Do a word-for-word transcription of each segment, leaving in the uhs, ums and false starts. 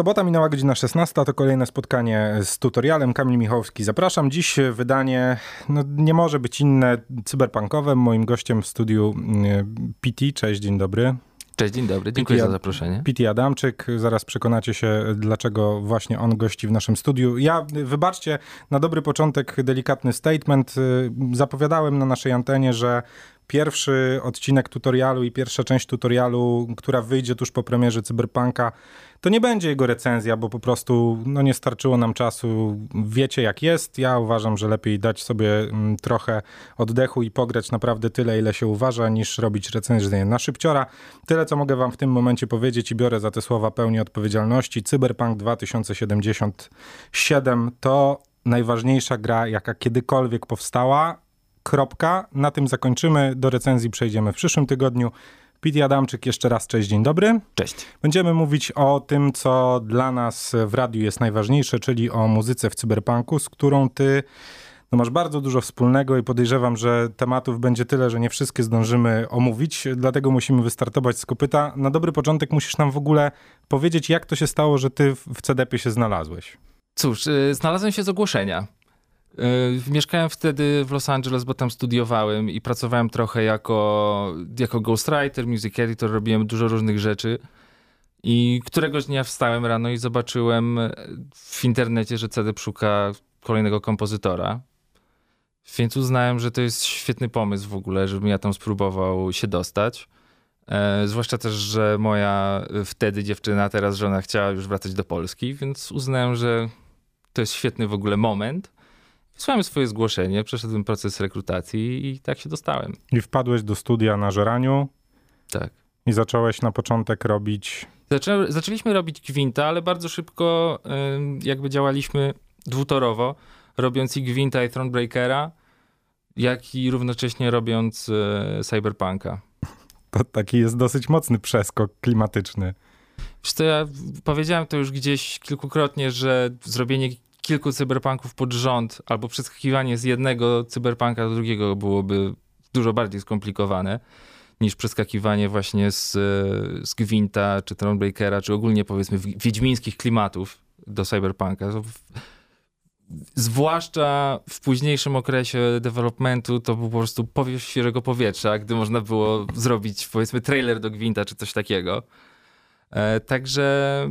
Sobota minęła godzina szesnasta, to kolejne spotkanie z tutorialem. Kamil Michowski, zapraszam. Dziś wydanie, no, nie może być inne, cyberpunkowe. Moim gościem w studiu P T. Cześć, dzień dobry. Cześć, dzień dobry, dziękuję P T za zaproszenie. Piotr Adamczyk, zaraz przekonacie się, dlaczego właśnie on gości w naszym studiu. Ja, wybaczcie, na dobry początek delikatny statement. Zapowiadałem na naszej antenie, że pierwszy odcinek tutorialu i pierwsza część tutorialu, która wyjdzie tuż po premierze Cyberpunka, to nie będzie jego recenzja, bo po prostu no, nie starczyło nam czasu. Wiecie jak jest. Ja uważam, że lepiej dać sobie trochę oddechu i pograć naprawdę tyle, ile się uważa, niż robić recenzję na szybciora. Tyle, co mogę wam w tym momencie powiedzieć i biorę za te słowa pełnię odpowiedzialności. Cyberpunk dwa tysiące siedemdziesiąt siedem to najważniejsza gra, jaka kiedykolwiek powstała. Kropka. Na tym zakończymy. Do recenzji przejdziemy w przyszłym tygodniu. Piotr Adamczyk, jeszcze raz cześć, dzień dobry. Cześć. Będziemy mówić o tym, co dla nas w radiu jest najważniejsze, czyli o muzyce w cyberpunku, z którą ty no, masz bardzo dużo wspólnego i podejrzewam, że tematów będzie tyle, że nie wszystkie zdążymy omówić, dlatego musimy wystartować z kopyta. Na dobry początek musisz nam w ogóle powiedzieć, jak to się stało, że ty w C D P się znalazłeś. Cóż, yy, znalazłem się z ogłoszenia. Mieszkałem wtedy w Los Angeles, bo tam studiowałem i pracowałem trochę jako, jako ghostwriter, music editor, robiłem dużo różnych rzeczy. I któregoś dnia wstałem rano i zobaczyłem w internecie, że C D szuka kolejnego kompozytora. Więc uznałem, że to jest świetny pomysł w ogóle, żebym ja tam spróbował się dostać. E, zwłaszcza też, że moja wtedy dziewczyna, teraz żona, chciała już wracać do Polski, więc uznałem, że to jest świetny w ogóle moment. Wysłałem swoje zgłoszenie, przeszedłem proces rekrutacji i tak się dostałem. I wpadłeś do studia na Żeraniu. Tak. I zacząłeś na początek robić... Zaczę... Zaczęliśmy robić Gwinta, ale bardzo szybko jakby działaliśmy dwutorowo, robiąc i Gwinta, i Thronebreakera, jak i równocześnie robiąc Cyberpunka. To taki jest dosyć mocny przeskok klimatyczny. Wiesz co, ja powiedziałem to już gdzieś kilkukrotnie, że zrobienie kilku cyberpunków pod rząd, albo przeskakiwanie z jednego cyberpunka do drugiego byłoby dużo bardziej skomplikowane niż przeskakiwanie właśnie z, z Gwinta, czy Thronebreakera, czy ogólnie powiedzmy wiedźmińskich klimatów do cyberpunka. Zwłaszcza w późniejszym okresie developmentu to był po prostu powiew świeżego powietrza, gdy można było zrobić powiedzmy trailer do Gwinta, czy coś takiego. E, także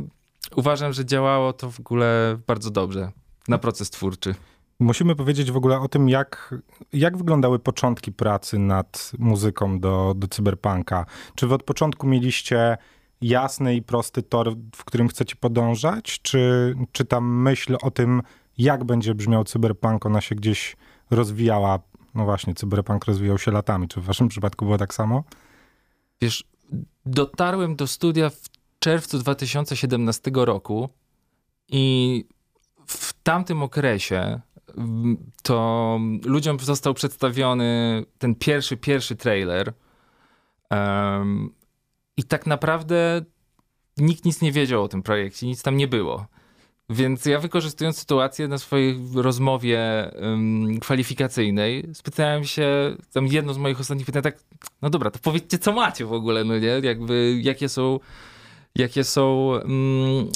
uważam, że działało to w ogóle bardzo dobrze na proces twórczy. Musimy powiedzieć w ogóle o tym, jak, jak wyglądały początki pracy nad muzyką do, do cyberpunka. Czy wy od początku mieliście jasny i prosty tor, w którym chcecie podążać? Czy, czy ta myśl o tym, jak będzie brzmiał cyberpunk, ona się gdzieś rozwijała? No właśnie, cyberpunk rozwijał się latami. Czy w waszym przypadku było tak samo? Wiesz, dotarłem do studia w czerwcu dwa tysiące siedemnastego roku i w tamtym okresie to ludziom został przedstawiony ten pierwszy, pierwszy trailer um, i tak naprawdę nikt nic nie wiedział o tym projekcie, nic tam nie było. Więc ja wykorzystując sytuację na swojej rozmowie um, kwalifikacyjnej, spytałem się, tam jedno z moich ostatnich pytań, tak, no dobra, to powiedzcie co macie w ogóle, no nie, jakby jakie są Jakie są,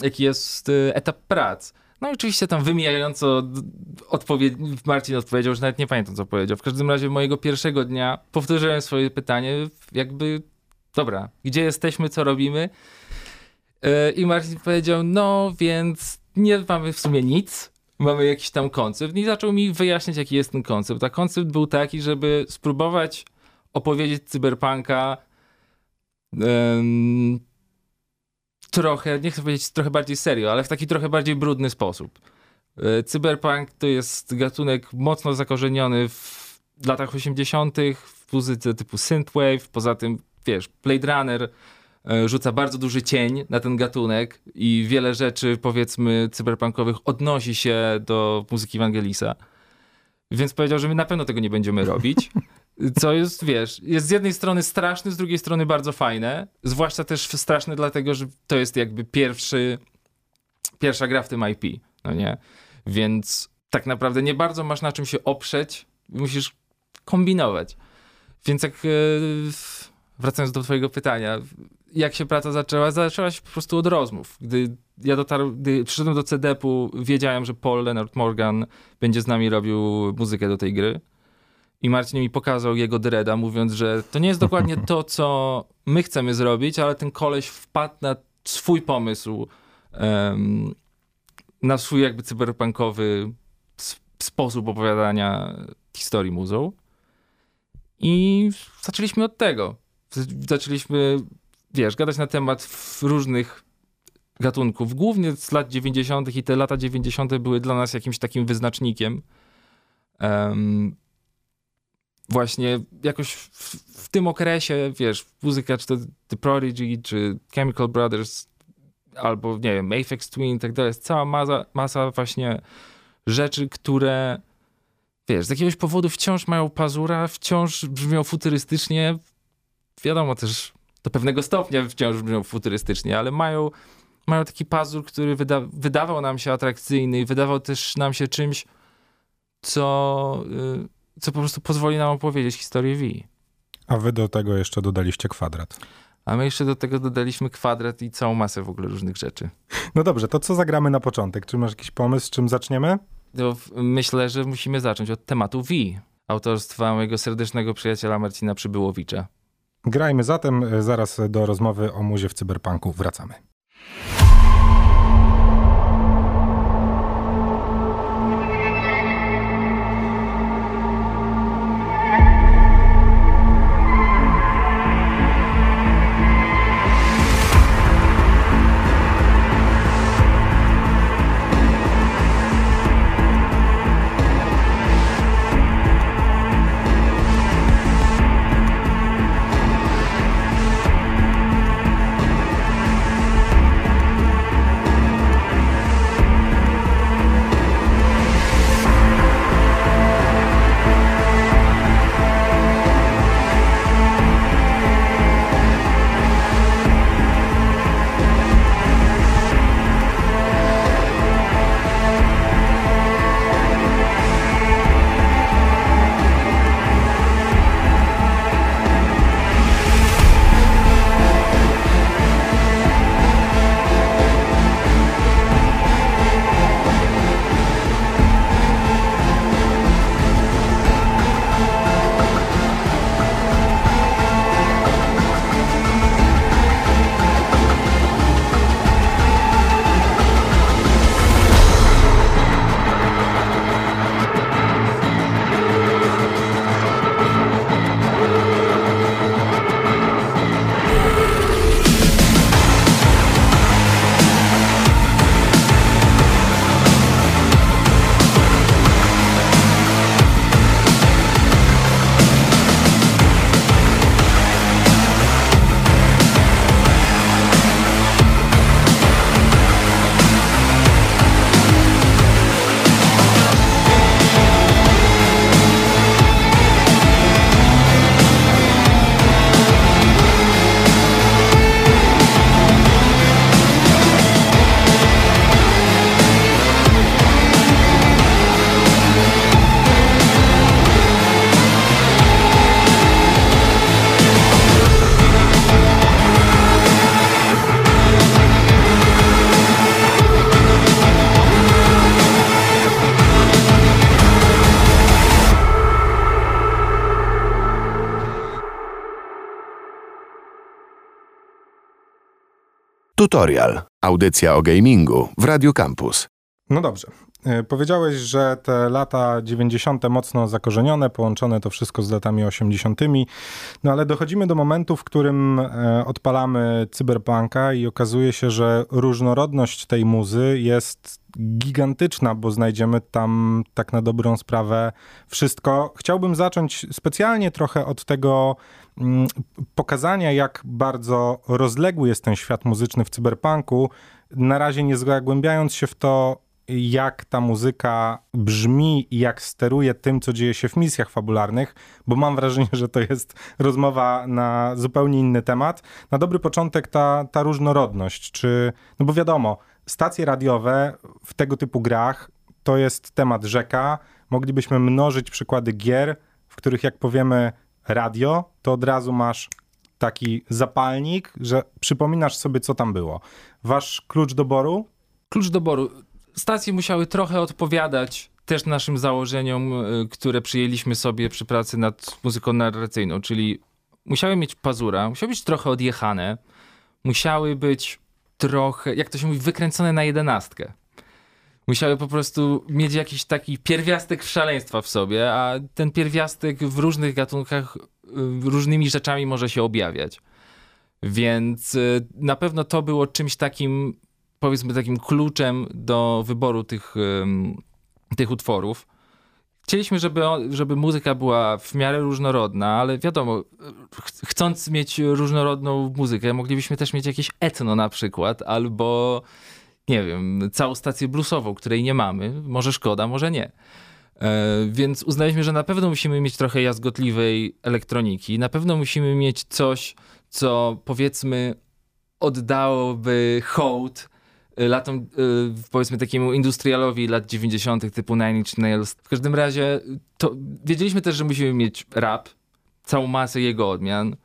jaki jest etap prac. No i oczywiście tam wymijająco odpowie- Marcin odpowiedział, że nawet nie pamiętam, co powiedział. W każdym razie mojego pierwszego dnia powtórzyłem swoje pytanie, jakby, dobra, gdzie jesteśmy, co robimy? I Marcin powiedział, no więc nie mamy w sumie nic, mamy jakiś tam koncept. I zaczął mi wyjaśniać, jaki jest ten koncept. A koncept był taki, żeby spróbować opowiedzieć cyberpunka um, trochę, nie chcę powiedzieć trochę bardziej serio, ale w taki trochę bardziej brudny sposób. Cyberpunk to jest gatunek mocno zakorzeniony w latach osiemdziesiątych, w muzyce typu synthwave, poza tym, wiesz, Blade Runner rzuca bardzo duży cień na ten gatunek i wiele rzeczy, powiedzmy, cyberpunkowych odnosi się do muzyki Vangelisa. Więc powiedział, że my na pewno tego nie będziemy robić. Co jest, wiesz, jest z jednej strony straszne, z drugiej strony bardzo fajne. Zwłaszcza też straszne dlatego, że to jest jakby pierwszy, pierwsza gra w tym I P, no nie? Więc tak naprawdę nie bardzo masz na czym się oprzeć, musisz kombinować. Więc jak, wracając do twojego pytania, jak się praca zaczęła? Zaczęła się po prostu od rozmów. Gdy ja dotarłem, gdy przyszedłem do C D P-u, wiedziałem, że Paul Leonard Morgan będzie z nami robił muzykę do tej gry. I Marcin mi pokazał jego dreda, mówiąc, że to nie jest dokładnie to, co my chcemy zrobić, ale ten koleś wpadł na swój pomysł, um, na swój jakby cyberpunkowy sposób opowiadania historii muzeum. I zaczęliśmy od tego. Zaczęliśmy, wiesz, gadać na temat różnych gatunków. Głównie z lat dziewięćdziesiątych i te lata dziewięćdziesiąte były dla nas jakimś takim wyznacznikiem. Um, właśnie jakoś w, w tym okresie, wiesz, muzyka czy to The Prodigy, czy Chemical Brothers, albo nie wiem, Aphex Twin i tak dalej, jest cała masa, masa właśnie rzeczy, które, wiesz, z jakiegoś powodu wciąż mają pazura, wciąż brzmią futurystycznie. Wiadomo też, do pewnego stopnia wciąż brzmią futurystycznie, ale mają, mają taki pazur, który wyda, wydawał nam się atrakcyjny i wydawał też nam się czymś, co, co po prostu pozwoli nam opowiedzieć historię V. A wy do tego jeszcze dodaliście kwadrat. A my jeszcze do tego dodaliśmy kwadrat i całą masę w ogóle różnych rzeczy. No dobrze, to co zagramy na początek? Czy masz jakiś pomysł, z czym zaczniemy? No, myślę, że musimy zacząć od tematu V, autorstwa mojego serdecznego przyjaciela Marcina Przybyłowicza. Grajmy zatem, zaraz do rozmowy o muzie w cyberpunku wracamy. Tutorial. Audycja o gamingu w Radio Campus. No dobrze. Powiedziałeś, że te lata dziewięćdziesiąte mocno zakorzenione, połączone to wszystko z latami osiemdziesiątymi. No ale dochodzimy do momentu, w którym odpalamy cyberpunka i okazuje się, że różnorodność tej muzy jest gigantyczna, bo znajdziemy tam tak na dobrą sprawę wszystko. Chciałbym zacząć specjalnie trochę od tego mm, pokazania, jak bardzo rozległy jest ten świat muzyczny w cyberpunku. Na razie nie zagłębiając się w to, jak ta muzyka brzmi i jak steruje tym, co dzieje się w misjach fabularnych, bo mam wrażenie, że to jest rozmowa na zupełnie inny temat. Na dobry początek ta, ta różnorodność, czy, no bo wiadomo, stacje radiowe w tego typu grach to jest temat rzeka. Moglibyśmy mnożyć przykłady gier, w których jak powiemy radio, to od razu masz taki zapalnik, że przypominasz sobie, co tam było. Wasz klucz doboru? Klucz doboru. Stacje musiały trochę odpowiadać też naszym założeniom, które przyjęliśmy sobie przy pracy nad muzyką narracyjną, czyli musiały mieć pazura, musiały być trochę odjechane, musiały być trochę, jak to się mówi, wykręcone na jedenastkę. Musiały po prostu mieć jakiś taki pierwiastek szaleństwa w sobie, a ten pierwiastek w różnych gatunkach różnymi rzeczami może się objawiać. Więc na pewno to było czymś takim, powiedzmy takim kluczem do wyboru tych, tych utworów. Chcieliśmy, żeby, żeby muzyka była w miarę różnorodna, ale wiadomo, ch- chcąc mieć różnorodną muzykę, moglibyśmy też mieć jakieś etno na przykład, albo nie wiem, całą stację bluesową, której nie mamy. Może szkoda, może nie. Yy, więc uznaliśmy, że na pewno musimy mieć trochę jazgotliwej elektroniki, na pewno musimy mieć coś, co powiedzmy oddałoby hołd latom, yy, powiedzmy takiemu industrialowi lat dziewięćdziesiątych typu Nine Inch Nails. W każdym razie to wiedzieliśmy też, że musimy mieć rap, całą masę jego odmian.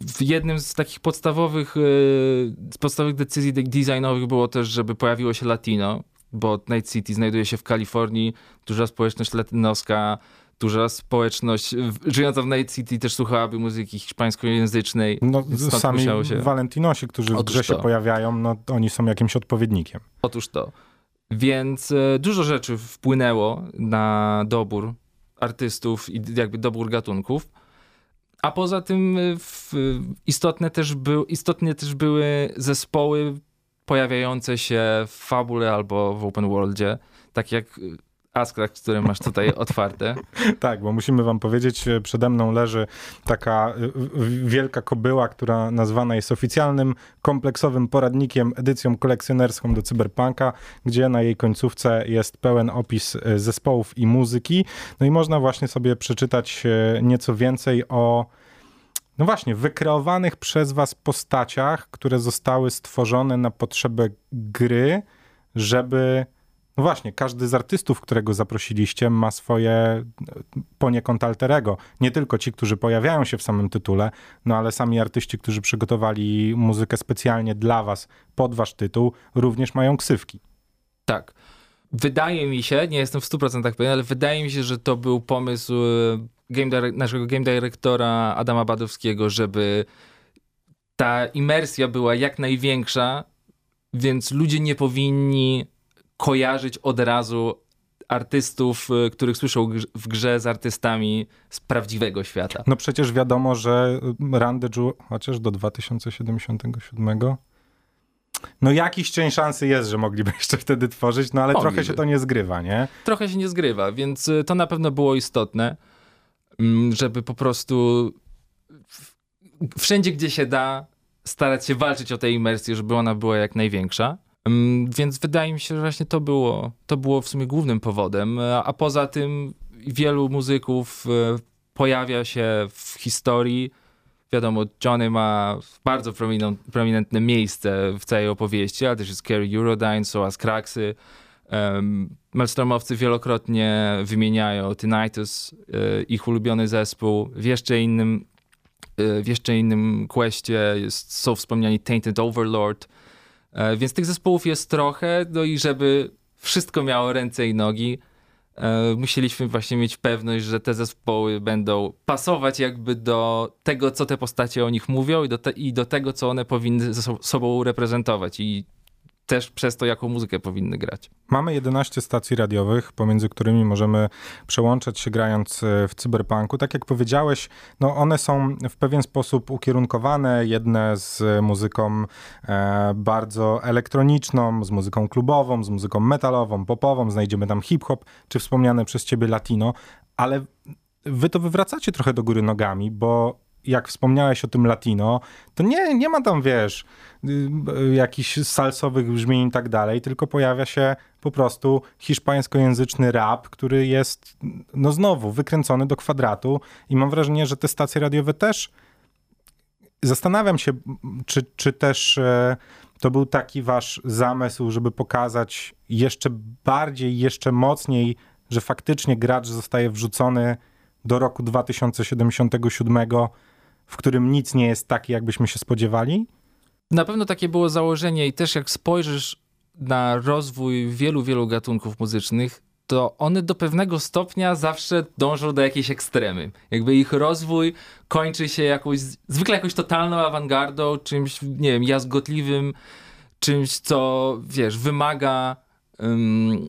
W jednym z takich podstawowych, yy, podstawowych decyzji designowych było też, żeby pojawiło się Latino, bo Night City znajduje się w Kalifornii, duża społeczność latynoska, duża społeczność w, żyjąca w Night City też słuchałaby muzyki hiszpańskojęzycznej. No sami się... Valentinosi, którzy w grze się pojawiają, no oni są jakimś odpowiednikiem. Otóż to. Więc y, dużo rzeczy wpłynęło na dobór artystów i jakby dobór gatunków. A poza tym w, istotne, też był, istotne też były zespoły pojawiające się w fabule albo w open worldzie, tak jak Askraxy, który masz tutaj otwarte. Tak, bo musimy wam powiedzieć, przede mną leży taka wielka kobyła, która nazwana jest oficjalnym, kompleksowym poradnikiem, edycją kolekcjonerską do Cyberpunka, gdzie na jej końcówce jest pełen opis zespołów i muzyki. No i można właśnie sobie przeczytać nieco więcej o, no właśnie, wykreowanych przez was postaciach, które zostały stworzone na potrzeby gry, żeby... No właśnie, każdy z artystów, którego zaprosiliście, ma swoje poniekąd alter ego. Nie tylko ci, którzy pojawiają się w samym tytule, no ale sami artyści, którzy przygotowali muzykę specjalnie dla was, pod wasz tytuł, również mają ksywki. Tak. Wydaje mi się, nie jestem w stu procentach pewien, ale wydaje mi się, że to był pomysł game, naszego game directora Adama Badowskiego, żeby ta imersja była jak największa, więc ludzie nie powinni kojarzyć od razu artystów, których słyszą w grze, z artystami z prawdziwego świata. No przecież wiadomo, że Run the Jewels, chociaż do dwa tysiące siedemdziesiątego siódmego, no jakiś cień szansy jest, że mogliby jeszcze wtedy tworzyć, no ale Mogliby. trochę się to nie zgrywa, nie? Trochę się nie zgrywa, więc to na pewno było istotne, żeby po prostu wszędzie, gdzie się da, starać się walczyć o tę imersję, żeby ona była jak największa. Więc wydaje mi się, że właśnie to było, to było w sumie głównym powodem, a poza tym wielu muzyków pojawia się w historii. Wiadomo, Johnny ma bardzo prominentne miejsce w całej opowieści, ale też jest Carrie Eurodyne, Soaz Craxy. Um, Maelstromowcy wielokrotnie wymieniają Tinnitus, ich ulubiony zespół. W jeszcze innym, w jeszcze innym questie jest, są wspomniani Tainted Overlord. Więc tych zespołów jest trochę, no i żeby wszystko miało ręce i nogi, musieliśmy właśnie mieć pewność, że te zespoły będą pasować jakby do tego, co te postacie o nich mówią i do, te, i do tego, co one powinny ze sobą reprezentować i też przez to, jaką muzykę powinny grać. Mamy jedenaście stacji radiowych, pomiędzy którymi możemy przełączać się grając w Cyberpunku. Tak jak powiedziałeś, no one są w pewien sposób ukierunkowane, jedne z muzyką e, bardzo elektroniczną, z muzyką klubową, z muzyką metalową, popową, znajdziemy tam hip-hop, czy wspomniane przez ciebie latino, ale wy to wywracacie trochę do góry nogami, bo jak wspomniałeś o tym latino, to nie, nie ma tam, wiesz, jakichś salsowych brzmień i tak dalej, tylko pojawia się po prostu hiszpańskojęzyczny rap, który jest, no znowu, wykręcony do kwadratu i mam wrażenie, że te stacje radiowe też, zastanawiam się, czy, czy też to był taki wasz zamysł, żeby pokazać jeszcze bardziej, jeszcze mocniej, że faktycznie gracz zostaje wrzucony do roku dwa tysiące siedemdziesiątego siódmego, w którym nic nie jest takie, jakbyśmy się spodziewali? Na pewno takie było założenie i też jak spojrzysz na rozwój wielu, wielu gatunków muzycznych, to one do pewnego stopnia zawsze dążą do jakiejś ekstremy. Jakby ich rozwój kończy się jakąś, zwykle jakąś totalną awangardą, czymś, nie wiem, jazgotliwym, czymś, co, wiesz, wymaga, um,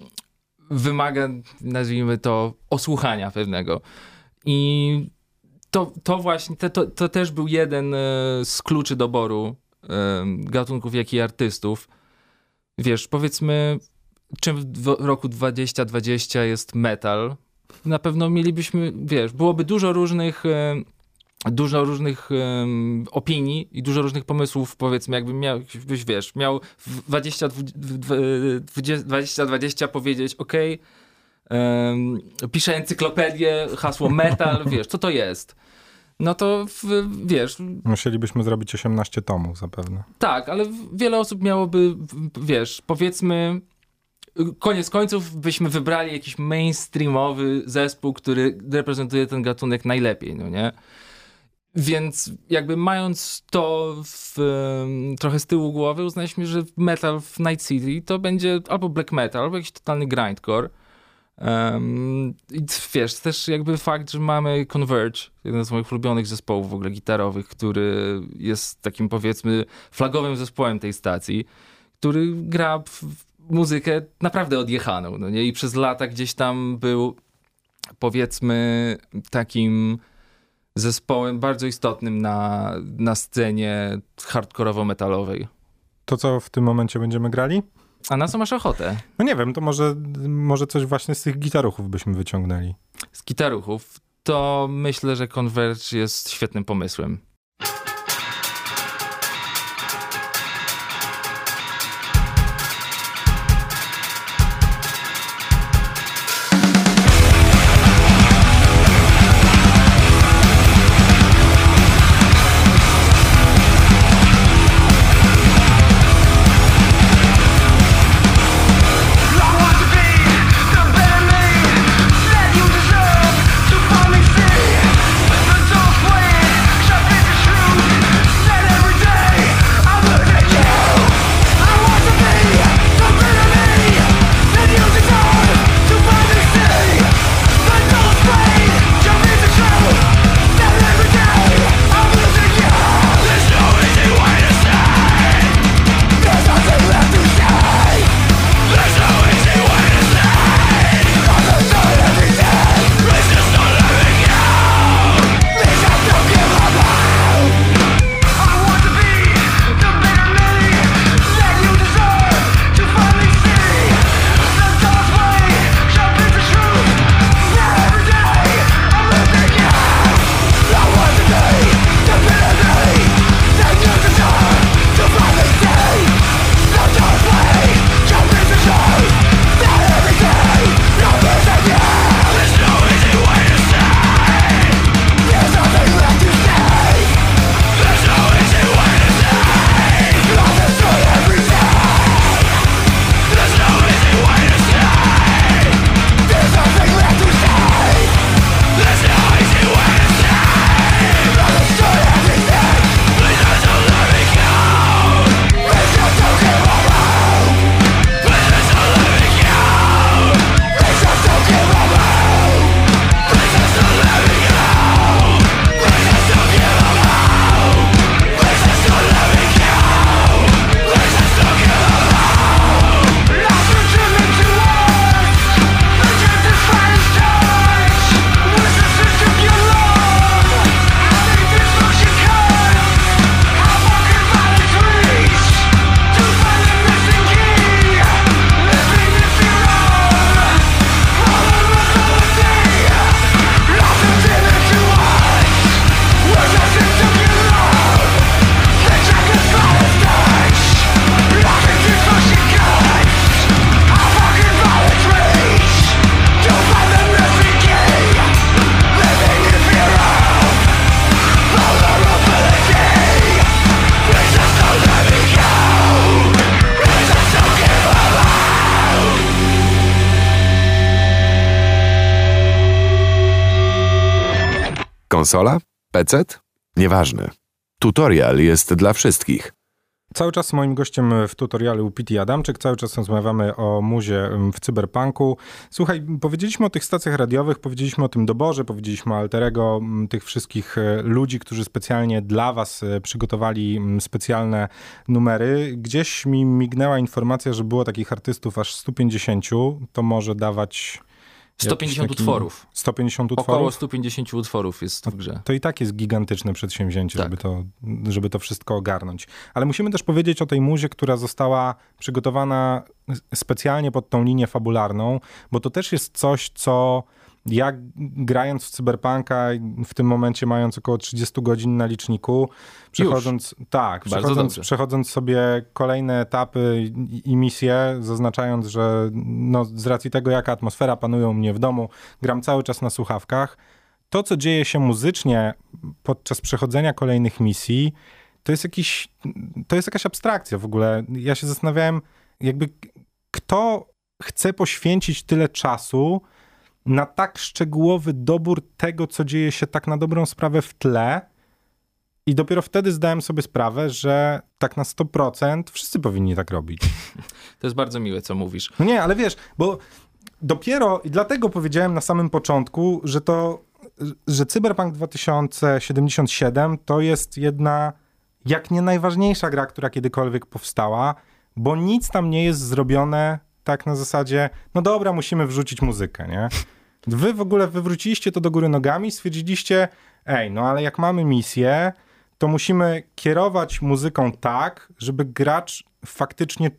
wymaga, nazwijmy to, osłuchania pewnego. I to, to właśnie, to, to też był jeden z kluczy doboru um, gatunków, jak i artystów. Wiesz, powiedzmy, czym w roku dwa tysiące dwudziestym jest metal? Na pewno mielibyśmy, wiesz, byłoby dużo różnych, dużo różnych opinii i dużo różnych pomysłów, powiedzmy, jakbym miał, jakbyś, wiesz, miał w dwa tysiące dwudziestym powiedzieć, okej, okay, piszę encyklopedię, hasło metal, wiesz, co to jest? No to, wiesz... Musielibyśmy zrobić osiemnaście tomów zapewne. Tak, ale wiele osób miałoby, wiesz, powiedzmy... Koniec końców byśmy wybrali jakiś mainstreamowy zespół, który reprezentuje ten gatunek najlepiej, no nie? Więc jakby mając to w, trochę z tyłu głowy, uznaliśmy, że metal w Night City to będzie albo black metal, albo jakiś totalny grindcore. Um, i wiesz, też jakby fakt, że mamy Converge, jeden z moich ulubionych zespołów w ogóle gitarowych, który jest takim, powiedzmy, flagowym zespołem tej stacji, który gra w muzykę naprawdę odjechaną, no nie? I przez lata gdzieś tam był, powiedzmy, takim zespołem bardzo istotnym na, na scenie hardkorowo-metalowej. To co w tym momencie będziemy grali? A na co masz ochotę? No nie wiem, to może, może coś właśnie z tych gitaruchów byśmy wyciągnęli. Z gitaruchów? To myślę, że Converge jest świetnym pomysłem. Konsola? P C? Nieważne. Tutorial jest dla wszystkich. Cały czas moim gościem w tutorialu był Piotr Adamczyk, cały czas rozmawiamy o muzie w cyberpunku. Słuchaj, powiedzieliśmy o tych stacjach radiowych, powiedzieliśmy o tym doborze, powiedzieliśmy o Alterego, tych wszystkich ludzi, którzy specjalnie dla was przygotowali specjalne numery. Gdzieś mi mignęła informacja, że było takich artystów aż sto pięćdziesiąt, to może dawać... sto pięćdziesiąt taki... utworów. sto pięćdziesiąt utworów? Około sto pięćdziesiąt utworów jest w grze. To i tak jest gigantyczne przedsięwzięcie, tak. żeby, to, żeby to wszystko ogarnąć. Ale musimy też powiedzieć o tej muzie, która została przygotowana specjalnie pod tą linię fabularną, bo to też jest coś, co ja grając w Cyberpunka, w tym momencie mając około trzydzieści godzin na liczniku, przechodząc, tak, przechodząc, przechodząc sobie kolejne etapy i, i misje, zaznaczając, że no, z racji tego, jaka atmosfera panuje u mnie w domu, gram cały czas na słuchawkach. To, co dzieje się muzycznie podczas przechodzenia kolejnych misji, to jest jakiś, to jest jakaś abstrakcja w ogóle. Ja się zastanawiałem, jakby kto chce poświęcić tyle czasu na tak szczegółowy dobór tego, co dzieje się tak na dobrą sprawę w tle. I dopiero wtedy zdałem sobie sprawę, że tak na sto procent wszyscy powinni tak robić. To jest bardzo miłe, co mówisz. No nie, ale wiesz, bo dopiero i dlatego powiedziałem na samym początku, że to, że Cyberpunk dwa tysiące siedemdziesiąt siedem to jest jedna, jak nie najważniejsza gra, która kiedykolwiek powstała, bo nic tam nie jest zrobione tak na zasadzie, no dobra, musimy wrzucić muzykę, nie? Wy w ogóle wywróciliście to do góry nogami, stwierdziliście, ej, no ale jak mamy misję, to musimy kierować muzyką tak, żeby gracz faktycznie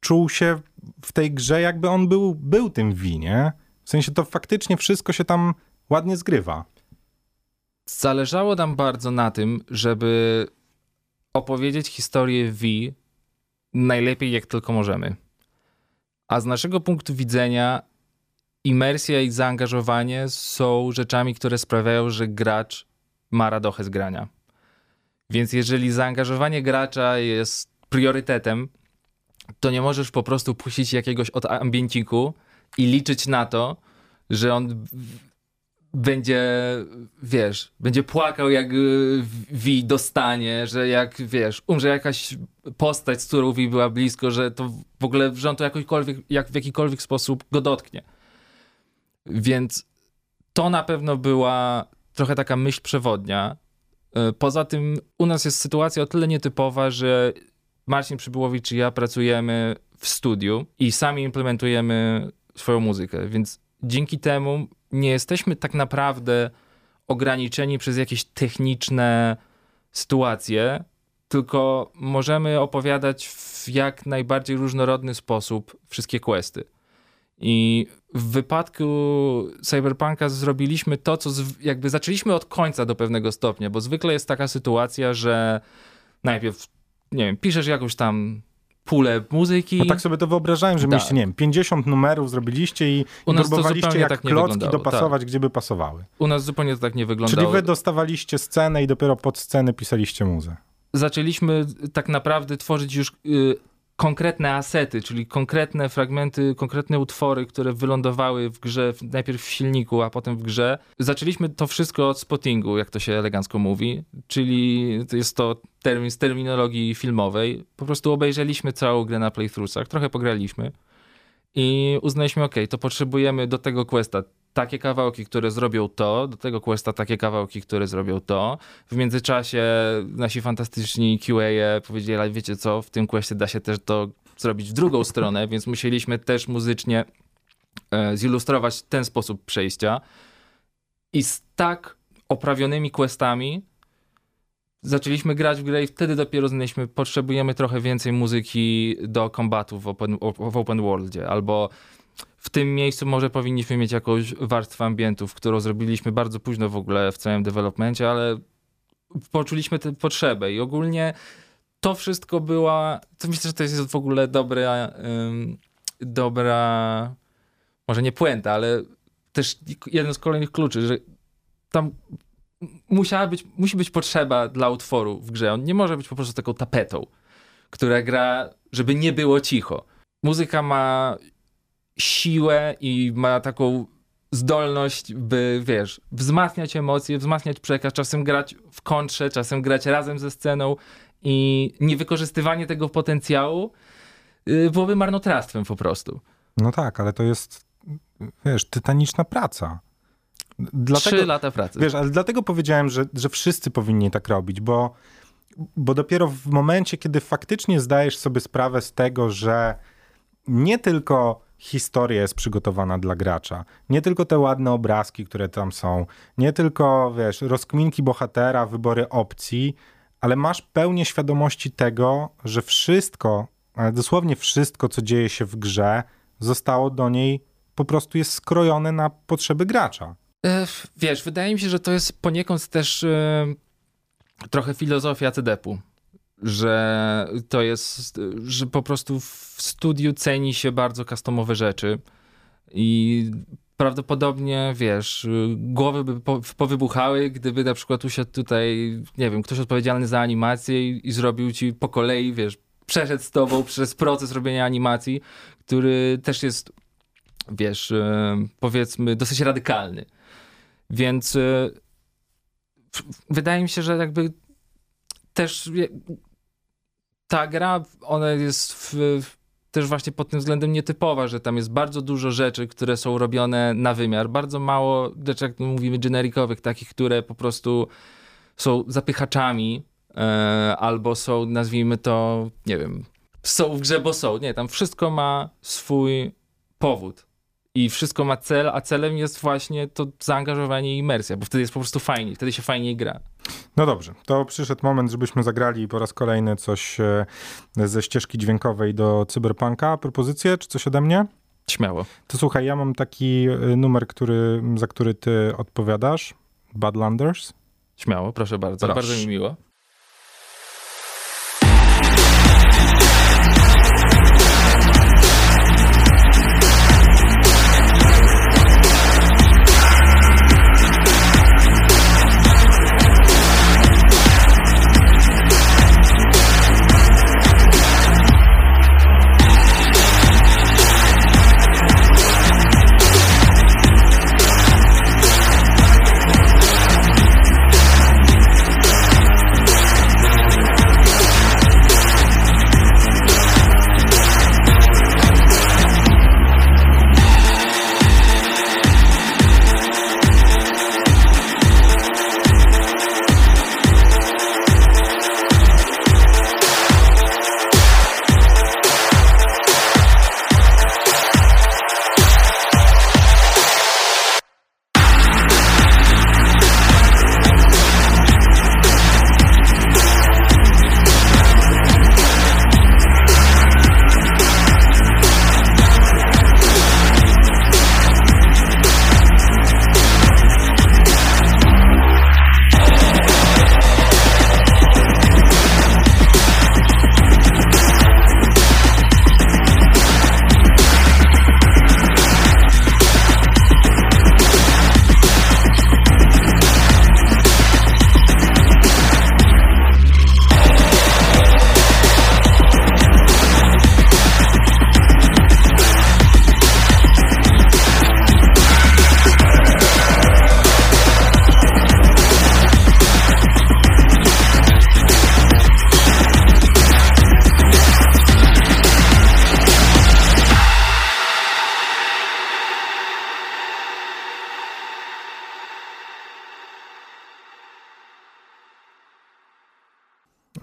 czuł się w tej grze, jakby on był, był tym V, nie? W sensie to faktycznie wszystko się tam ładnie zgrywa. Zależało nam bardzo na tym, żeby opowiedzieć historię V najlepiej jak tylko możemy. A z naszego punktu widzenia imersja i zaangażowanie są rzeczami, które sprawiają, że gracz ma radochę z grania. Więc jeżeli zaangażowanie gracza jest priorytetem, to nie możesz po prostu puścić jakiegoś od ambienciku i liczyć na to, że on będzie, wiesz, będzie płakał, jak Wi dostanie, że jak, wiesz, umrze jakaś postać, z którą Wi była blisko, że to w ogóle, że on to jakikolwiek, jak, w jakikolwiek sposób go dotknie. Więc to na pewno była trochę taka myśl przewodnia. Poza tym u nas jest sytuacja o tyle nietypowa, że Marcin Przybyłowicz i ja pracujemy w studiu i sami implementujemy swoją muzykę, więc dzięki temu nie jesteśmy tak naprawdę ograniczeni przez jakieś techniczne sytuacje, tylko możemy opowiadać w jak najbardziej różnorodny sposób wszystkie questy. I w wypadku Cyberpunka zrobiliśmy to, co z, jakby zaczęliśmy od końca do pewnego stopnia, bo zwykle jest taka sytuacja, że najpierw, nie wiem, piszesz jakąś tam pulę muzyki. No tak sobie to wyobrażałem, że tak. Mieliście, nie wiem, pięćdziesiąt numerów zrobiliście i próbowaliście jak tak klocki dopasować, tak. Gdzie by pasowały. U nas zupełnie to tak nie wyglądało. Czyli wy dostawaliście scenę i dopiero pod scenę pisaliście muzę. Zaczęliśmy tak naprawdę tworzyć już y, konkretne asety, czyli konkretne fragmenty, konkretne utwory, które wylądowały w grze, najpierw w silniku, a potem w grze. Zaczęliśmy to wszystko od spottingu, jak to się elegancko mówi, czyli to jest to termin z terminologii filmowej. Po prostu obejrzeliśmy całą grę na playthroughsach, trochę pograliśmy i uznaliśmy, ok, to potrzebujemy do tego questa takie kawałki, które zrobią to, do tego questa takie kawałki, które zrobią to. W międzyczasie nasi fantastyczni Q A powiedzieli, wiecie co, w tym questie da się też to zrobić w drugą stronę, więc musieliśmy też muzycznie zilustrować ten sposób przejścia. I z tak oprawionymi questami zaczęliśmy grać w grę i wtedy dopiero znaliśmy, potrzebujemy trochę więcej muzyki do kombatu w open, w open worldzie, albo w tym miejscu może powinniśmy mieć jakąś warstwę ambientów, którą zrobiliśmy bardzo późno w ogóle w całym developmencie, ale poczuliśmy tę potrzebę i ogólnie to wszystko była, to myślę, że to jest w ogóle dobra, ym, dobra, może nie puenta, ale też jeden z kolejnych kluczy, że tam musiała być, musi być potrzeba dla utworu w grze. On nie może być po prostu taką tapetą, która gra, żeby nie było cicho. Muzyka ma siłę i ma taką zdolność, by, wiesz, wzmacniać emocje, wzmacniać przekaz, czasem grać w kontrze, czasem grać razem ze sceną i niewykorzystywanie tego potencjału byłoby marnotrawstwem po prostu. No tak, ale to jest, wiesz, tytaniczna praca. Dlatego, Trzy lata pracy. Wiesz, ale dlatego powiedziałem, że, że wszyscy powinni tak robić, bo, bo dopiero w momencie, kiedy faktycznie zdajesz sobie sprawę z tego, że nie tylko historia jest przygotowana dla gracza, nie tylko te ładne obrazki, które tam są, nie tylko, wiesz, rozkminki bohatera, wybory opcji, ale masz pełnię świadomości tego, że wszystko, ale dosłownie wszystko, co dzieje się w grze, zostało do niej, po prostu jest skrojone na potrzeby gracza. Wiesz, wydaje mi się, że to jest poniekąd też yy, trochę filozofia C D P-u, że to jest, że po prostu w studiu ceni się bardzo customowe rzeczy i prawdopodobnie, wiesz, głowy by po, powybuchały, gdyby na przykład usiadł tutaj, nie wiem, ktoś odpowiedzialny za animację i, i zrobił ci po kolei, wiesz, przeszedł z tobą przez proces robienia animacji, który też jest, wiesz, powiedzmy, dosyć radykalny. Więc wydaje mi się, że jakby też ta gra, ona jest w, też właśnie pod tym względem nietypowa, że tam jest bardzo dużo rzeczy, które są robione na wymiar. Bardzo mało, jak mówimy, generikowych, takich, które po prostu są zapychaczami albo są, nazwijmy to, nie wiem, są w grze, bo są. Nie, tam wszystko ma swój powód i wszystko ma cel, a celem jest właśnie to zaangażowanie i imersja, bo wtedy jest po prostu fajniej, wtedy się fajniej gra. No dobrze, to przyszedł moment, żebyśmy zagrali po raz kolejny coś ze ścieżki dźwiękowej do Cyberpunka. Propozycje, czy coś ode mnie? Śmiało. To słuchaj, ja mam taki numer, który, za który ty odpowiadasz, Badlanders. Śmiało, proszę bardzo, proszę. Bardzo mi miło.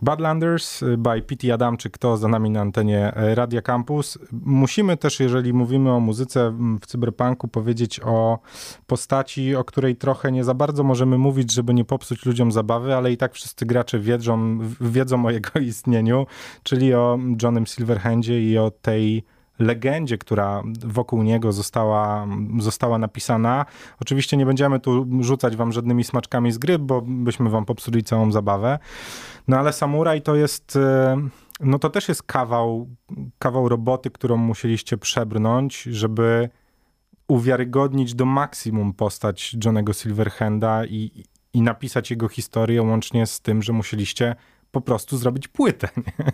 Badlanders by Piotr Adamczyk, to za nami na antenie Radia Campus. Musimy też, jeżeli mówimy o muzyce w Cyberpunku, powiedzieć o postaci, o której trochę nie za bardzo możemy mówić, żeby nie popsuć ludziom zabawy, ale i tak wszyscy gracze wiedzą, wiedzą o jego istnieniu, czyli o Johnnym Silverhandzie i o tej legendzie, która wokół niego została, została napisana. Oczywiście nie będziemy tu rzucać wam żadnymi smaczkami z gry, bo byśmy wam popsuli całą zabawę. No ale Samuraj to jest, no to też jest kawał, kawał roboty, którą musieliście przebrnąć, żeby uwiarygodnić do maksimum postać Johnnego Silverhanda i, i napisać jego historię, łącznie z tym, że musieliście po prostu zrobić płytę, nie?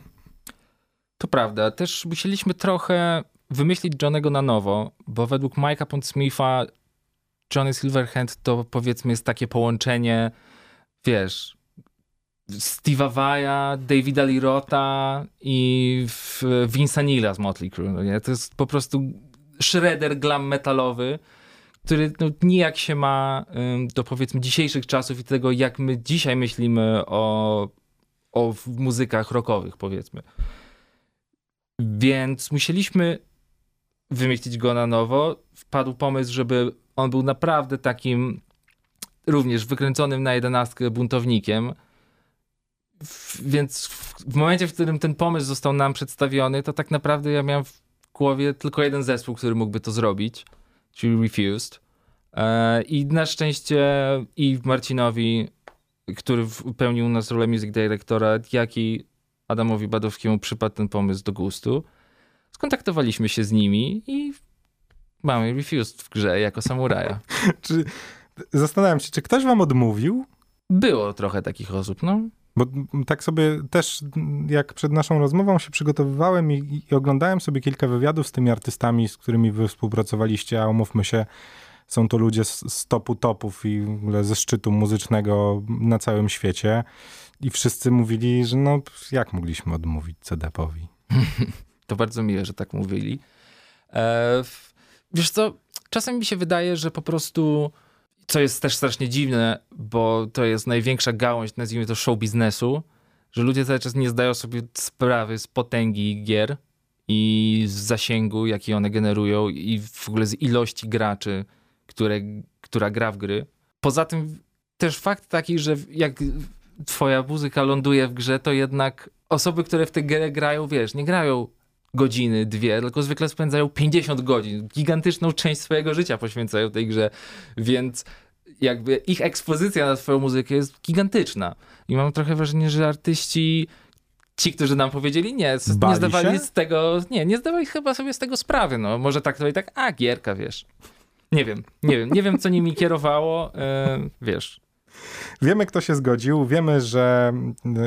To prawda. Też musieliśmy trochę wymyślić Johnnego na nowo, bo według Mike'a Pondsmitha Johnny Silverhand to powiedzmy jest takie połączenie, wiesz, Steve'a Vaia, Davida Lirota i Vince'a Neila z Motley Crue. No nie? To jest po prostu shredder glam metalowy, który no, nijak się ma do powiedzmy dzisiejszych czasów i tego, jak my dzisiaj myślimy o, o muzykach rockowych, powiedzmy. Więc musieliśmy wymyślić go na nowo. Wpadł pomysł, żeby on był naprawdę takim również wykręconym na jedenastkę buntownikiem. W, więc w, w momencie, w którym ten pomysł został nam przedstawiony, to tak naprawdę ja miałem w głowie tylko jeden zespół, który mógłby to zrobić, czyli Refused. E, I na szczęście i Marcinowi, który pełnił u nas rolę music directora, jak i Adamowi Badowskiemu przypadł ten pomysł do gustu. Skontaktowaliśmy się z nimi i mamy Refused w grze jako samuraja. Czy, zastanawiam się, czy ktoś wam odmówił? Było trochę takich osób, no. Bo tak sobie też, jak przed naszą rozmową się przygotowywałem i, i oglądałem sobie kilka wywiadów z tymi artystami, z którymi wy współpracowaliście, a umówmy się, są to ludzie z, z topu topów i w ogóle ze szczytu muzycznego na całym świecie. I wszyscy mówili, że no jak mogliśmy odmówić C D P-owi? To bardzo miłe, że tak mówili. E, wiesz co, czasem mi się wydaje, że po prostu... Co jest też strasznie dziwne, bo to jest największa gałąź, nazwijmy to show biznesu, że ludzie cały czas nie zdają sobie sprawy z potęgi gier i z zasięgu, jaki one generują i w ogóle z ilości graczy, które, która gra w gry. Poza tym też fakt taki, że jak twoja muzyka ląduje w grze, to jednak osoby, które w tę grę grają, wiesz, nie grają godziny, dwie, tylko zwykle spędzają pięćdziesiąt godzin. Gigantyczną część swojego życia poświęcają tej grze, więc jakby ich ekspozycja na swoją muzykę jest gigantyczna. I mam trochę wrażenie, że artyści, ci, którzy nam powiedzieli nie, Bali nie zdawali się? z tego, nie, nie zdawali chyba sobie z tego sprawy, no. Może tak to i tak, a gierka, wiesz. Nie wiem, nie wiem, nie wiem, co nimi kierowało, yy, wiesz. Wiemy, kto się zgodził. Wiemy, że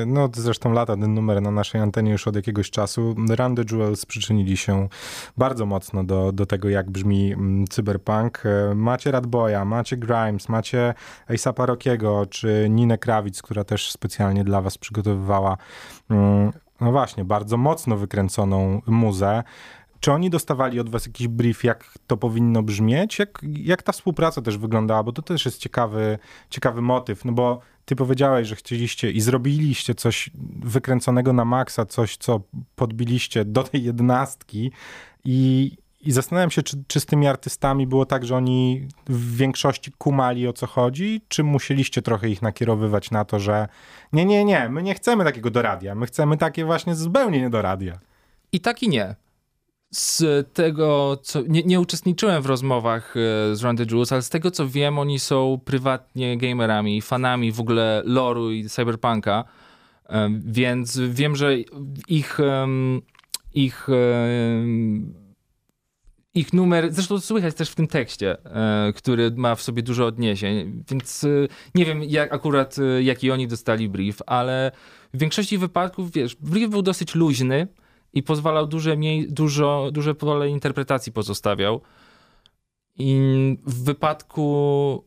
no zresztą lata ten numer na naszej antenie już od jakiegoś czasu. Run the Jewels przyczynili się bardzo mocno do, do tego, jak brzmi cyberpunk. Macie Radboya, macie Grimes, macie A$ej pi Rockiego, czy Ninę Krawic, która też specjalnie dla was przygotowywała no właśnie, bardzo mocno wykręconą muzę. Czy oni dostawali od was jakiś brief, jak to powinno brzmieć? Jak, jak ta współpraca też wyglądała? Bo to też jest ciekawy, ciekawy motyw, no bo ty powiedziałeś, że chcieliście i zrobiliście coś wykręconego na maksa, coś, co podbiliście do tej jednastki i, i zastanawiam się, czy, czy z tymi artystami było tak, że oni w większości kumali, o co chodzi, czy musieliście trochę ich nakierowywać na to, że nie, nie, nie, my nie chcemy takiego do radia, my chcemy takie właśnie zupełnie nie do radia. I tak i nie. Z tego, co... Nie, nie uczestniczyłem w rozmowach z Run the Jewels, ale z tego, co wiem, oni są prywatnie gamerami, fanami w ogóle loru i cyberpunka, więc wiem, że ich ich ich numer... Zresztą słychać też w tym tekście, który ma w sobie dużo odniesień, więc nie wiem jak akurat jaki oni dostali brief, ale w większości wypadków, wiesz, brief był dosyć luźny, i pozwalał duże, dużo, duże pole interpretacji pozostawiał. I w wypadku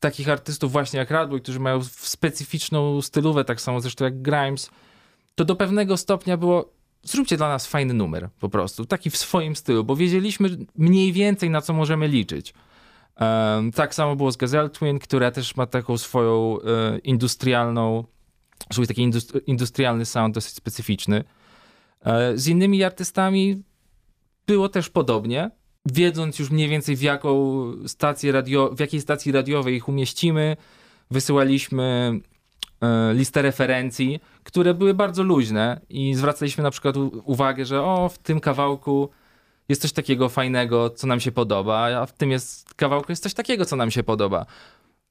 takich artystów właśnie jak Radboy, którzy mają specyficzną stylówę, tak samo zresztą jak Grimes, to do pewnego stopnia było, zróbcie dla nas fajny numer po prostu, taki w swoim stylu, bo wiedzieliśmy mniej więcej na co możemy liczyć. Um, tak samo było z Gazelle Twin, która też ma taką swoją e, industrialną, czyli taki industri- industrialny sound dosyć specyficzny. Z innymi artystami było też podobnie. Wiedząc już mniej więcej w, jaką stację radio, w jakiej stacji radiowej ich umieścimy, wysyłaliśmy listę referencji, które były bardzo luźne i zwracaliśmy na przykład uwagę, że o, w tym kawałku jest coś takiego fajnego, co nam się podoba, a w tym jest, kawałku jest coś takiego, co nam się podoba.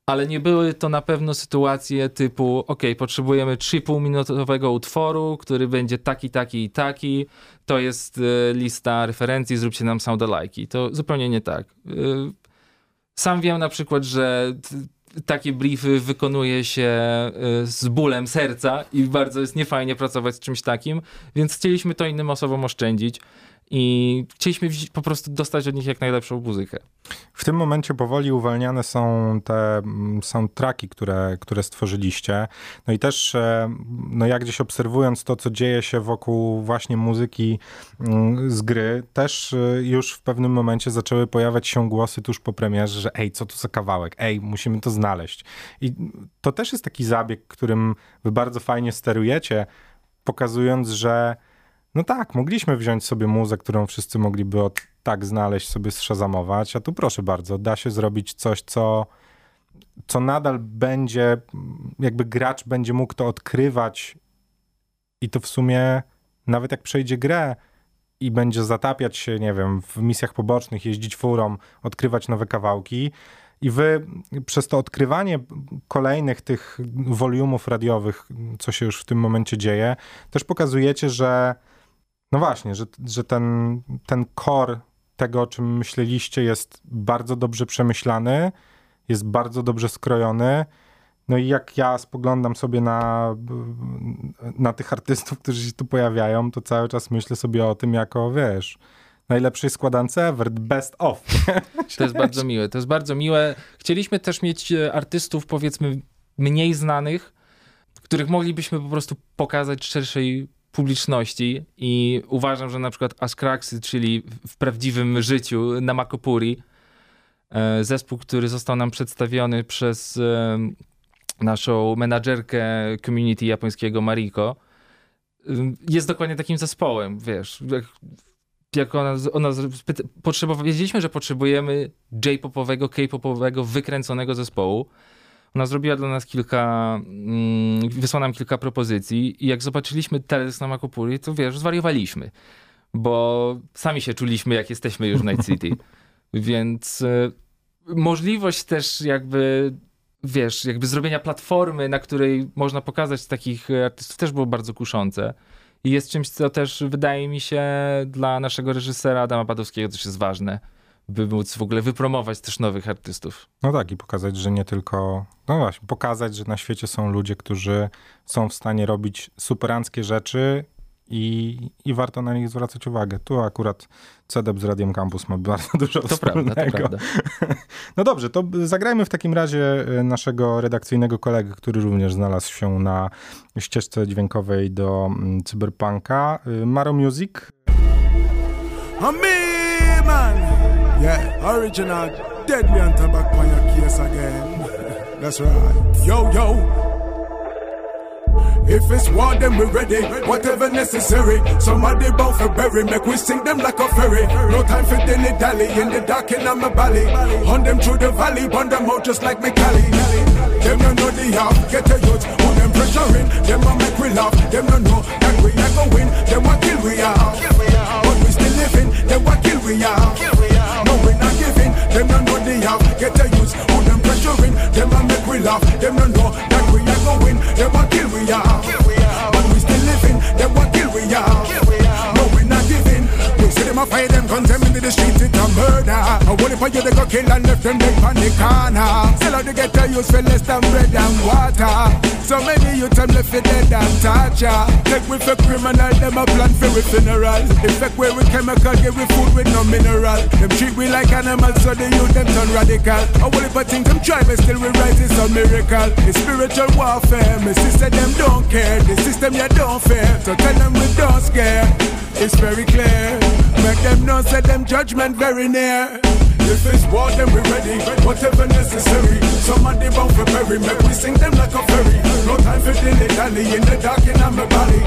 Ale nie były to na pewno sytuacje typu, ok, potrzebujemy trzy i pół minutowego utworu, który będzie taki, taki i taki. To jest y, lista referencji, zróbcie nam soundalike'i. To zupełnie nie tak. Y, sam wiem na przykład, że t, takie briefy wykonuje się y, z bólem serca i bardzo jest niefajnie pracować z czymś takim, więc chcieliśmy to innym osobom oszczędzić. i chcieliśmy po prostu dostać od nich jak najlepszą muzykę. W tym momencie powoli uwalniane są te soundtracki, które, które stworzyliście. No i też, no ja gdzieś obserwując to, co dzieje się wokół właśnie muzyki z gry, też już w pewnym momencie zaczęły pojawiać się głosy tuż po premierze, że ej, co to za kawałek, ej, musimy to znaleźć. I to też jest taki zabieg, którym wy bardzo fajnie sterujecie, pokazując, że no tak, mogliśmy wziąć sobie muzę, którą wszyscy mogliby od tak znaleźć, sobie szazamować, a tu proszę bardzo, da się zrobić coś, co, co nadal będzie, jakby gracz będzie mógł to odkrywać i to w sumie nawet jak przejdzie grę i będzie zatapiać się, nie wiem, w misjach pobocznych, jeździć furą, odkrywać nowe kawałki i wy przez to odkrywanie kolejnych tych woliumów radiowych, co się już w tym momencie dzieje, też pokazujecie, że no właśnie, że, że ten, ten core tego, o czym myśleliście, jest bardzo dobrze przemyślany, jest bardzo dobrze skrojony. No i jak ja spoglądam sobie na, na tych artystów, którzy się tu pojawiają, to cały czas myślę sobie o tym jako, wiesz, najlepszej składance ever, best of. To jest bardzo miłe, to jest bardzo miłe. Chcieliśmy też mieć artystów, powiedzmy, mniej znanych, których moglibyśmy po prostu pokazać szerszej publiczności i uważam, że na przykład Askraxy, czyli w prawdziwym życiu na Makopuri, zespół, który został nam przedstawiony przez naszą menadżerkę community japońskiego Mariko, jest dokładnie takim zespołem, wiesz, jak, jak ona, ona potrzebowała, wiedzieliśmy, że potrzebujemy J-popowego, K-popowego, wykręconego zespołu. Ona zrobiła dla nas kilka, wysłała nam kilka propozycji i jak zobaczyliśmy teledysk na Makopuri, to wiesz, zwariowaliśmy, bo sami się czuliśmy, jak jesteśmy już w Night City. Więc y, możliwość też jakby, wiesz, jakby zrobienia platformy, na której można pokazać takich artystów, też było bardzo kuszące. I jest czymś, co też wydaje mi się dla naszego reżysera Adama Badowskiego też jest ważne, by móc w ogóle wypromować też nowych artystów. No tak, i pokazać, że nie tylko... No właśnie, pokazać, że na świecie są ludzie, którzy są w stanie robić superanckie rzeczy i, i warto na nich zwracać uwagę. Tu akurat C D P z Radiem Campus ma bardzo dużo to wspólnego. Prawda, to prawda. No dobrze, to zagrajmy w takim razie naszego redakcyjnego kolegę, który również znalazł się na ścieżce dźwiękowej do Cyberpunka. Maro Music. A me, man! Yeah, original, deadly on tobacco on your case again. That's right. Yo, yo. If it's war, then we're ready. Whatever necessary. Somebody bound for bury. Make we sink them like a ferry. No time for dilly dally. In the dark and I'm a valley. Hunt them through the valley. Burn them out just like McCallie. Them no know the half. Get a youth. Hold them pressure in. Them a make we laugh. Them no know that we are going win. Them a kill we are. But we still living. Them a kill we are. Them don't know they have, get a use, all them pressuring, them a make we laugh, them don't know that we are going, them a kill we are, but we still living, them a kill we are, no we not giving, we see them a fire, them guns, them into the streets, it's a murder, I worry for you, they go kill and left them dead on the corner, sell out the get a use for less than bread and water, so many you them left for dead and torture, take we for criminal, them a plan for a funeral, effect where we chemical, give we food with no mineral. Treat we like animals, so the youth them turn radical. I worry about things them try, but still we rise, it's a miracle. It's spiritual warfare, my sister them don't care. The system you don't fear, so tell them we don't scare. It's very clear, make them know, set them judgment very near. If it's war, then we're ready, whatever necessary. Somebody bound for bury, make we sing them like a fairy. No time for dilly dally, in the dark and I'm a valley.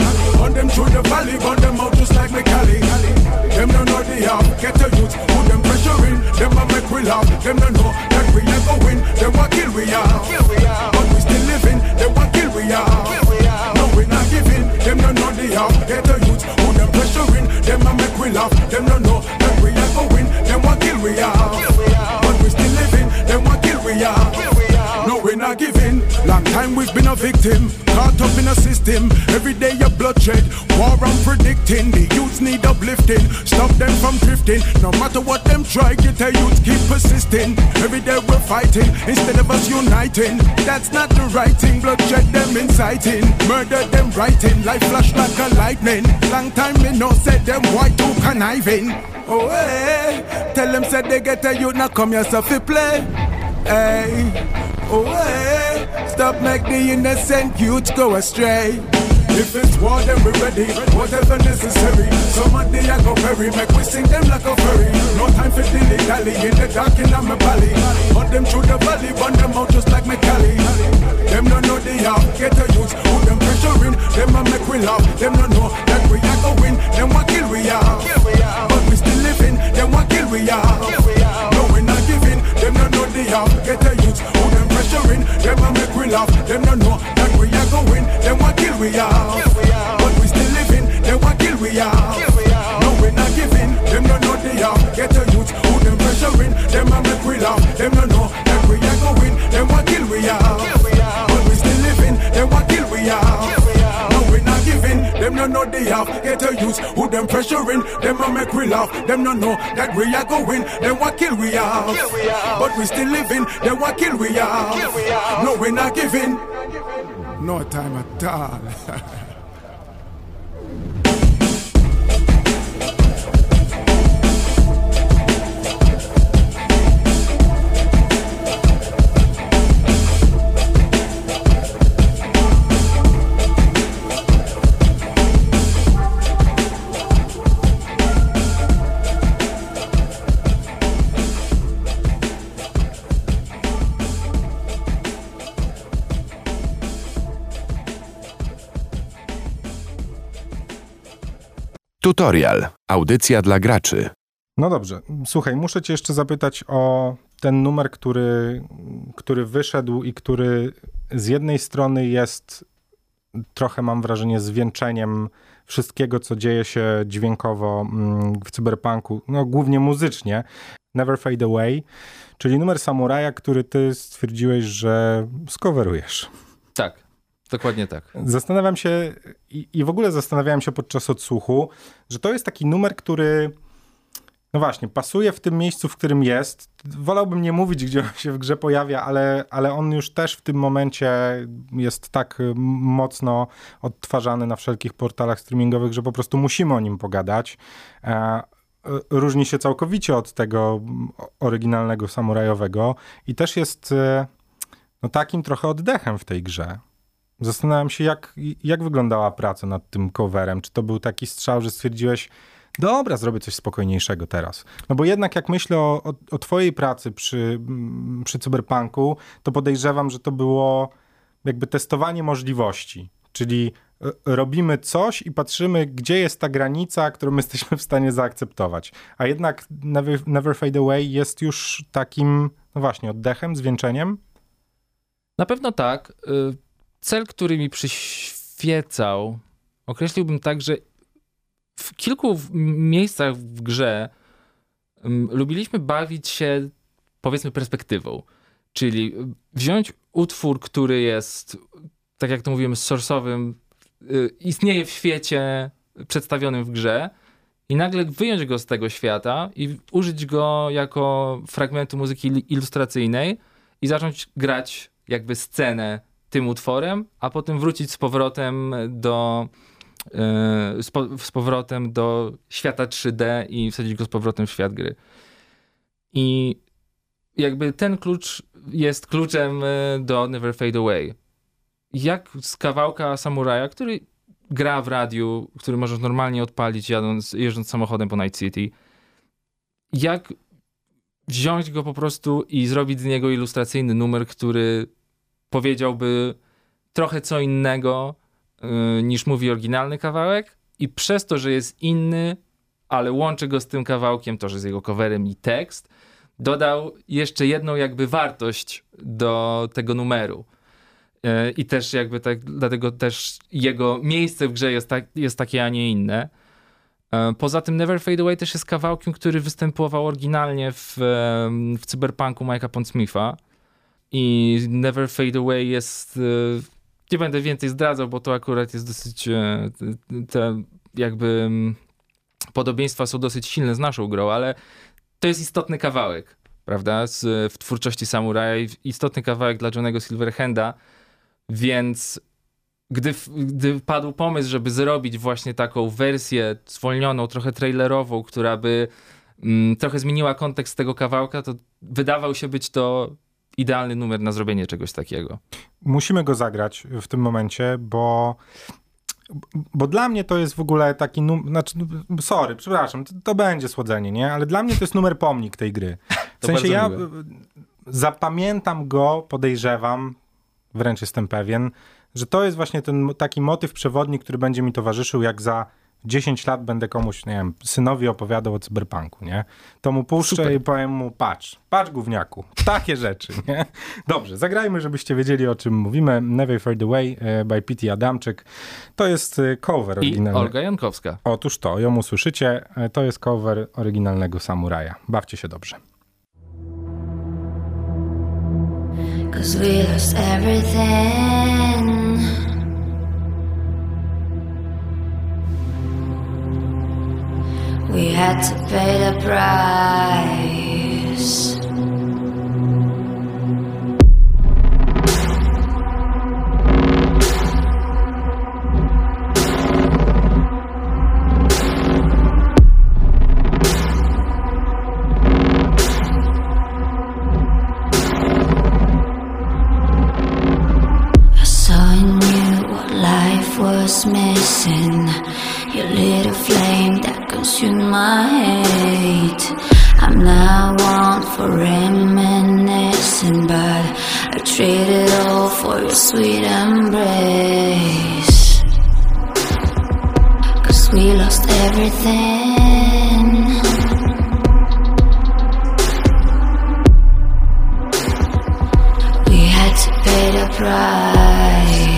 On them through the valley, on them out just like McCallie. Them don't know they have, get a youth, put them pressure in. Them a make we laugh, them don't know that we never win. Them a kill we are, but we still living, them a kill we are. No we not giving, them don't know they have, get a youth, put them pressure in. Them a make we laugh, them don't know that we never win. Them a kill we are, but we still living, them a kill we are. No, we're not giving. Long time we've been a victim, caught up in a system. Every day a bloodshed, war I'm predicting. The youths need uplifting. Stop stop them from drifting. No matter what them try, get a youth keep persisting. Every day we're fighting instead of us uniting. That's not the right thing. Bloodshed them inciting, murder them writing. Life flash like a lightning. Long time me no said them why too conniving. Oh hey, tell them said they get a youth now come yourself to play. Hey, oh hey, stop make the innocent youth go astray. If it's war, then we're ready, whatever necessary. Somebody I go bury, make we sing them like a fairy. No time for dilly dally, in the dark in my valley. Hunt them through the valley, run them out just like McCallie. Them don't know they are, get a youth, who them pressuring. Them a make we laugh, them don't know that we are go win. Them what kill we are, but we still living. Them what kill we are, no we not giving. Them don't know they are, get a youth, who them pressuring. Them a make we laugh, them don't know that we are go win. Them what kill we are. But we still living, then what kill we are? No, we're not giving, them don't know they are. Get a youth, who them pressuring, them a make we laugh. Them don't know that we are going, then what kill we are? But we still living, then what kill we are? No, we're not giving, them don't know they are. Get a youth, who them pressuring, them a make we laugh. Them don't know that we are going, then what kill we are? But we still living, then what kill we are? No, we're not giving. No time at all. Tutorial. Audycja dla graczy. No dobrze. Słuchaj, muszę cię jeszcze zapytać o ten numer, który, który wyszedł i który z jednej strony jest trochę, mam wrażenie, zwieńczeniem wszystkiego, co dzieje się dźwiękowo w cyberpunku, no głównie muzycznie. Never Fade Away, czyli numer Samuraja, który ty stwierdziłeś, że skowerujesz. Tak. Dokładnie tak. Zastanawiam się i, i w ogóle zastanawiałem się podczas odsłuchu, że to jest taki numer, który no właśnie, pasuje w tym miejscu, w którym jest. Wolałbym nie mówić, gdzie on się w grze pojawia, ale, ale on już też w tym momencie jest tak mocno odtwarzany na wszelkich portalach streamingowych, że po prostu musimy o nim pogadać. Różni się całkowicie od tego oryginalnego samurajowego i też jest no, takim trochę oddechem w tej grze. Zastanawiam się, jak, jak wyglądała praca nad tym coverem. Czy to był taki strzał, że stwierdziłeś, dobra, zrobię coś spokojniejszego teraz. No bo jednak jak myślę o, o, o twojej pracy przy, przy cyberpunku, to podejrzewam, że to było jakby testowanie możliwości. Czyli robimy coś i patrzymy, gdzie jest ta granica, którą my jesteśmy w stanie zaakceptować. A jednak Never, Never Fade Away jest już takim, no właśnie, oddechem, zwieńczeniem? Na pewno tak. Cel, który mi przyświecał, określiłbym tak, że w kilku miejscach w grze um, lubiliśmy bawić się, powiedzmy, perspektywą. Czyli wziąć utwór, który jest, tak jak to mówimy, source'owym, y, istnieje w świecie przedstawionym w grze i nagle wyjąć go z tego świata i użyć go jako fragmentu muzyki ilustracyjnej i zacząć grać jakby scenę tym utworem, a potem wrócić z powrotem do yy, z, po, z powrotem do świata trzy D i wsadzić go z powrotem w świat gry. I jakby ten klucz jest kluczem do Never Fade Away. Jak z kawałka Samuraja, który gra w radiu, który możesz normalnie odpalić jadąc, jeżdżąc samochodem po Night City. Jak wziąć go po prostu i zrobić z niego ilustracyjny numer, który powiedziałby trochę co innego yy, niż mówi oryginalny kawałek i przez to, że jest inny, ale łączy go z tym kawałkiem, to, że z jego coverem i tekst, dodał jeszcze jedną jakby wartość do tego numeru. Yy, I też jakby tak, dlatego też jego miejsce w grze jest, tak, jest takie, a nie inne. Yy, poza tym Never Fade Away też jest kawałkiem, który występował oryginalnie w, yy, w cyberpunku Mike'a Pondsmitha. I Never Fade Away jest, nie będę więcej zdradzał, bo to akurat jest dosyć te jakby podobieństwa są dosyć silne z naszą grą, ale to jest istotny kawałek, prawda? Z, w twórczości Samuraja, istotny kawałek dla Johnny'ego Silverhanda, więc gdy, gdy padł pomysł, żeby zrobić właśnie taką wersję zwolnioną, trochę trailerową, która by mm, trochę zmieniła kontekst tego kawałka, to wydawał się być to idealny numer na zrobienie czegoś takiego. Musimy go zagrać w tym momencie, bo... Bo dla mnie to jest w ogóle taki numer, znaczy, sorry, przepraszam, to, to będzie słodzenie, nie? Ale dla mnie to jest numer pomnik tej gry. W sensie ja miłe. zapamiętam go, podejrzewam, wręcz jestem pewien, że to jest właśnie ten taki motyw przewodni, który będzie mi towarzyszył, jak za dziesięć lat będę komuś, nie wiem, synowi opowiadał o cyberpunku, nie? To mu puszczę Super. i powiem mu, patrz, patrz gówniaku, takie rzeczy, nie? Dobrze, zagrajmy, żebyście wiedzieli, o czym mówimy. Never Fade Away by Piotr Adamczyk. To jest cover oryginalny. I Olga Jankowska. Otóż to, ją usłyszycie. To jest cover oryginalnego Samuraja. Bawcie się dobrze. 'Cause we lost everything. We had to pay the price. I saw in you what life was missing. Your little flame that consumed my hate. I'm not one for reminiscing, but I trade it all for your sweet embrace. 'Cause we lost everything. We had to pay the price.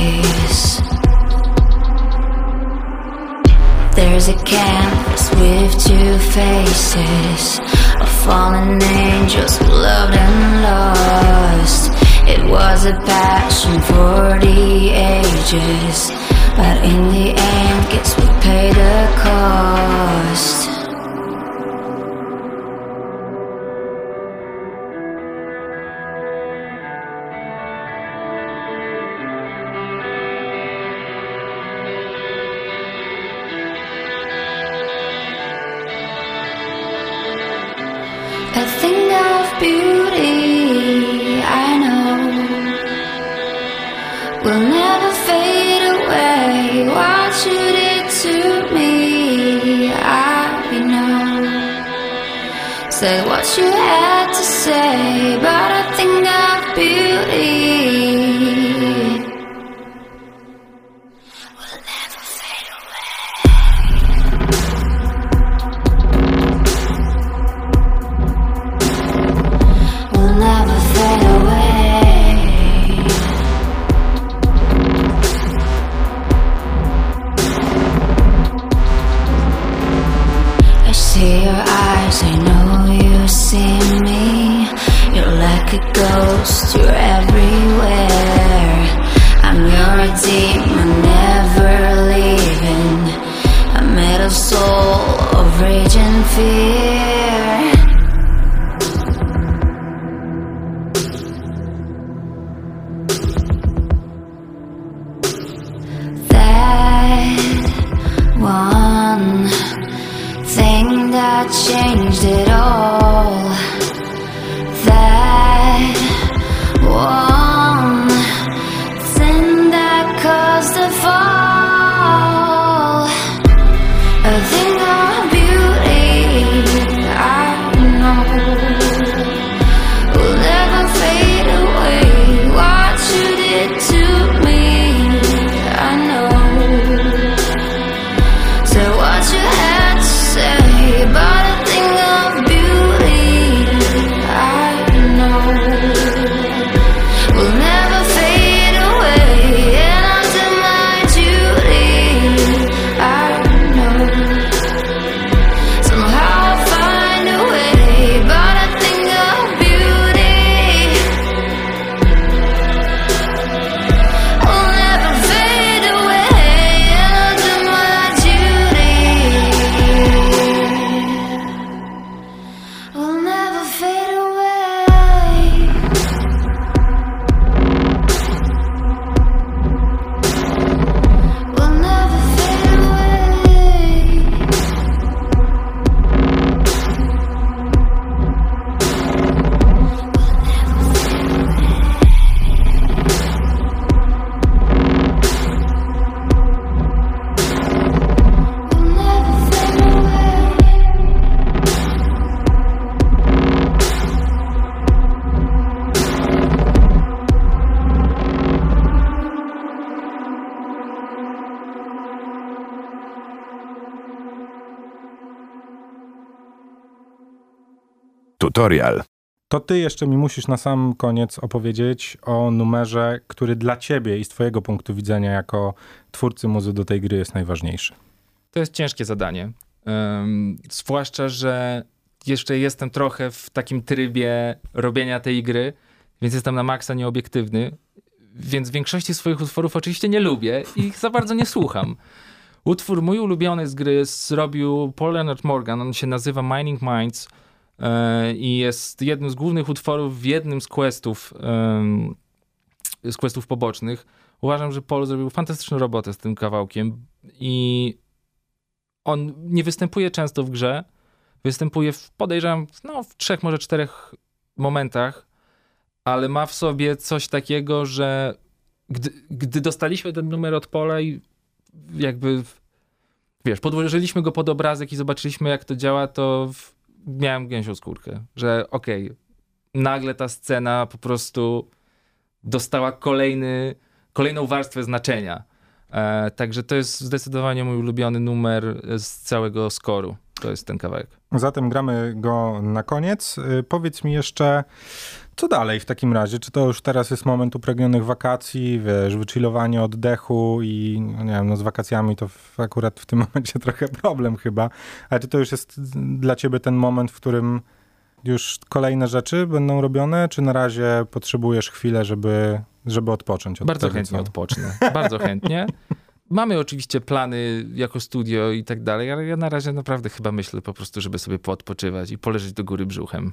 There's a canvas with two faces of fallen angels who loved and lost. It was a passion for the ages, but in the end, guess we paid the cost. 'Cause what you had to say about a thing of beauty will never fade away. Will never fade away. I see your eyes, I know. See me, you're like a ghost, you're everywhere. I'm your demon, never leaving. I'm made of soul, of rage and fear. That one thing that changed it all. tutorial. To ty jeszcze mi musisz na sam koniec opowiedzieć o numerze, który dla ciebie i z twojego punktu widzenia jako twórcy muzy do tej gry jest najważniejszy. To jest ciężkie zadanie. Um, zwłaszcza, że jeszcze jestem trochę w takim trybie robienia tej gry, więc jestem na maksa nieobiektywny, więc większości swoich utworów oczywiście nie lubię i ich za bardzo nie słucham. Utwór mój ulubiony z gry zrobił Paul Leonard Morgan, on się nazywa Mining Minds yy, i jest jednym z głównych utworów w jednym z questów, yy, z questów pobocznych. Uważam, że Paul zrobił fantastyczną robotę z tym kawałkiem i on nie występuje często w grze, występuje w, podejrzewam, no, w trzech, może czterech momentach, ale ma w sobie coś takiego, że gdy, gdy dostaliśmy ten numer od Paula i jakby, wiesz, podłożyliśmy go pod obrazek i zobaczyliśmy, jak to działa, to w... miałem gęsią skórkę, że okej, okay, nagle ta scena po prostu dostała kolejny, kolejną warstwę znaczenia. E, także to jest zdecydowanie mój ulubiony numer z całego skoru. To jest ten kawałek. Zatem gramy go na koniec. Yy, powiedz mi jeszcze, co dalej w takim razie? Czy to już teraz jest moment upragnionych wakacji, wiesz, wychillowanie, oddechu i no nie wiem, no z wakacjami to w, akurat w tym momencie trochę problem chyba, ale czy to już jest dla ciebie ten moment, w którym już kolejne rzeczy będą robione, czy na razie potrzebujesz chwilę, żeby, żeby odpocząć? Od Bardzo tego, chętnie co? Odpocznę. Bardzo chętnie. Mamy oczywiście plany jako studio i tak dalej, ale ja na razie naprawdę chyba myślę po prostu, żeby sobie poodpoczywać i poleżeć do góry brzuchem.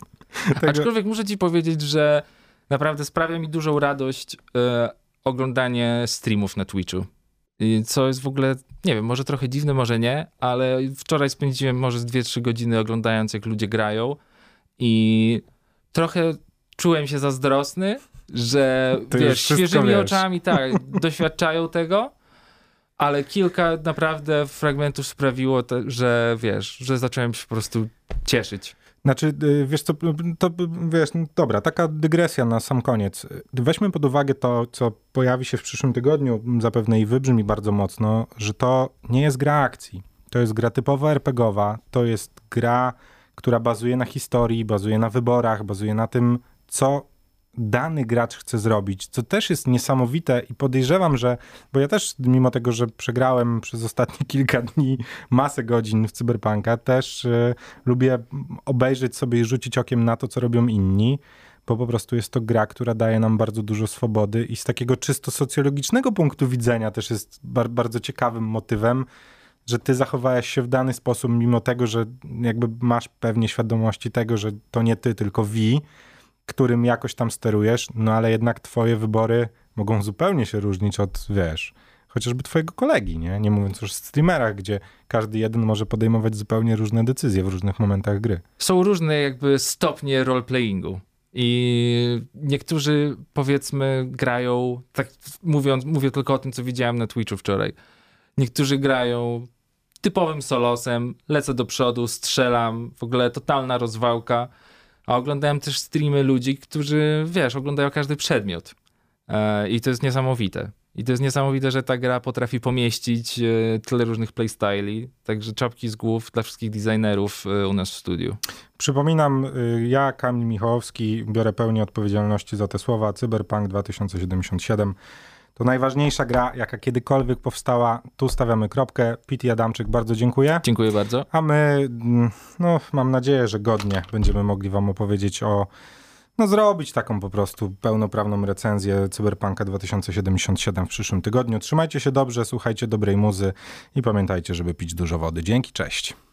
Tego... Aczkolwiek muszę ci powiedzieć, że naprawdę sprawia mi dużą radość e, oglądanie streamów na Twitchu. I co jest w ogóle, nie wiem, może trochę dziwne, może nie, ale wczoraj spędziłem może z dwie trzy godziny oglądając, jak ludzie grają i trochę czułem się zazdrosny, że wiesz, świeżymi wiesz. oczami tak doświadczają tego. Ale kilka naprawdę fragmentów sprawiło, te, że wiesz, że zacząłem się po prostu cieszyć. Znaczy, wiesz co, to wiesz, dobra, taka dygresja na sam koniec. Weźmy pod uwagę to, co pojawi się w przyszłym tygodniu, zapewne i wybrzmi bardzo mocno, że to nie jest gra akcji. To jest gra typowo er pe gie owa, to jest gra, która bazuje na historii, bazuje na wyborach, bazuje na tym, co dany gracz chce zrobić, co też jest niesamowite i podejrzewam, że, bo ja też mimo tego, że przegrałem przez ostatnie kilka dni masę godzin w Cyberpunka, też y, lubię obejrzeć sobie i rzucić okiem na to, co robią inni, bo po prostu jest to gra, która daje nam bardzo dużo swobody i z takiego czysto socjologicznego punktu widzenia też jest bar- bardzo ciekawym motywem, że ty zachowałeś się w dany sposób, mimo tego, że jakby masz pewnie świadomości tego, że to nie ty, tylko wi, którym jakoś tam sterujesz, no ale jednak twoje wybory mogą zupełnie się różnić od, wiesz, chociażby twojego kolegi, nie? Nie mówiąc już o streamerach, gdzie każdy jeden może podejmować zupełnie różne decyzje w różnych momentach gry. Są różne jakby stopnie roleplayingu i niektórzy, powiedzmy, grają, tak mówiąc, mówię tylko o tym, co widziałem na Twitchu wczoraj, niektórzy grają typowym solosem, lecę do przodu, strzelam, w ogóle totalna rozwałka. A oglądałem też streamy ludzi, którzy, wiesz, oglądają każdy przedmiot. E, I to jest niesamowite. I to jest niesamowite, że ta gra potrafi pomieścić e, tyle różnych playstyli. Także czapki z głów dla wszystkich designerów e, u nas w studiu. Przypominam, ja, Kamil Michowski, biorę pełnię odpowiedzialności za te słowa. Cyberpunk dwa tysiące siedemdziesiąt siedem. To najważniejsza gra, jaka kiedykolwiek powstała. Tu stawiamy kropkę. Piotr Adamczyk, bardzo dziękuję. Dziękuję bardzo. A my, no mam nadzieję, że godnie będziemy mogli wam opowiedzieć o, no zrobić taką po prostu pełnoprawną recenzję Cyberpunka dwa tysiące siedemdziesiąt siedem w przyszłym tygodniu. Trzymajcie się dobrze, słuchajcie dobrej muzy i pamiętajcie, żeby pić dużo wody. Dzięki, cześć.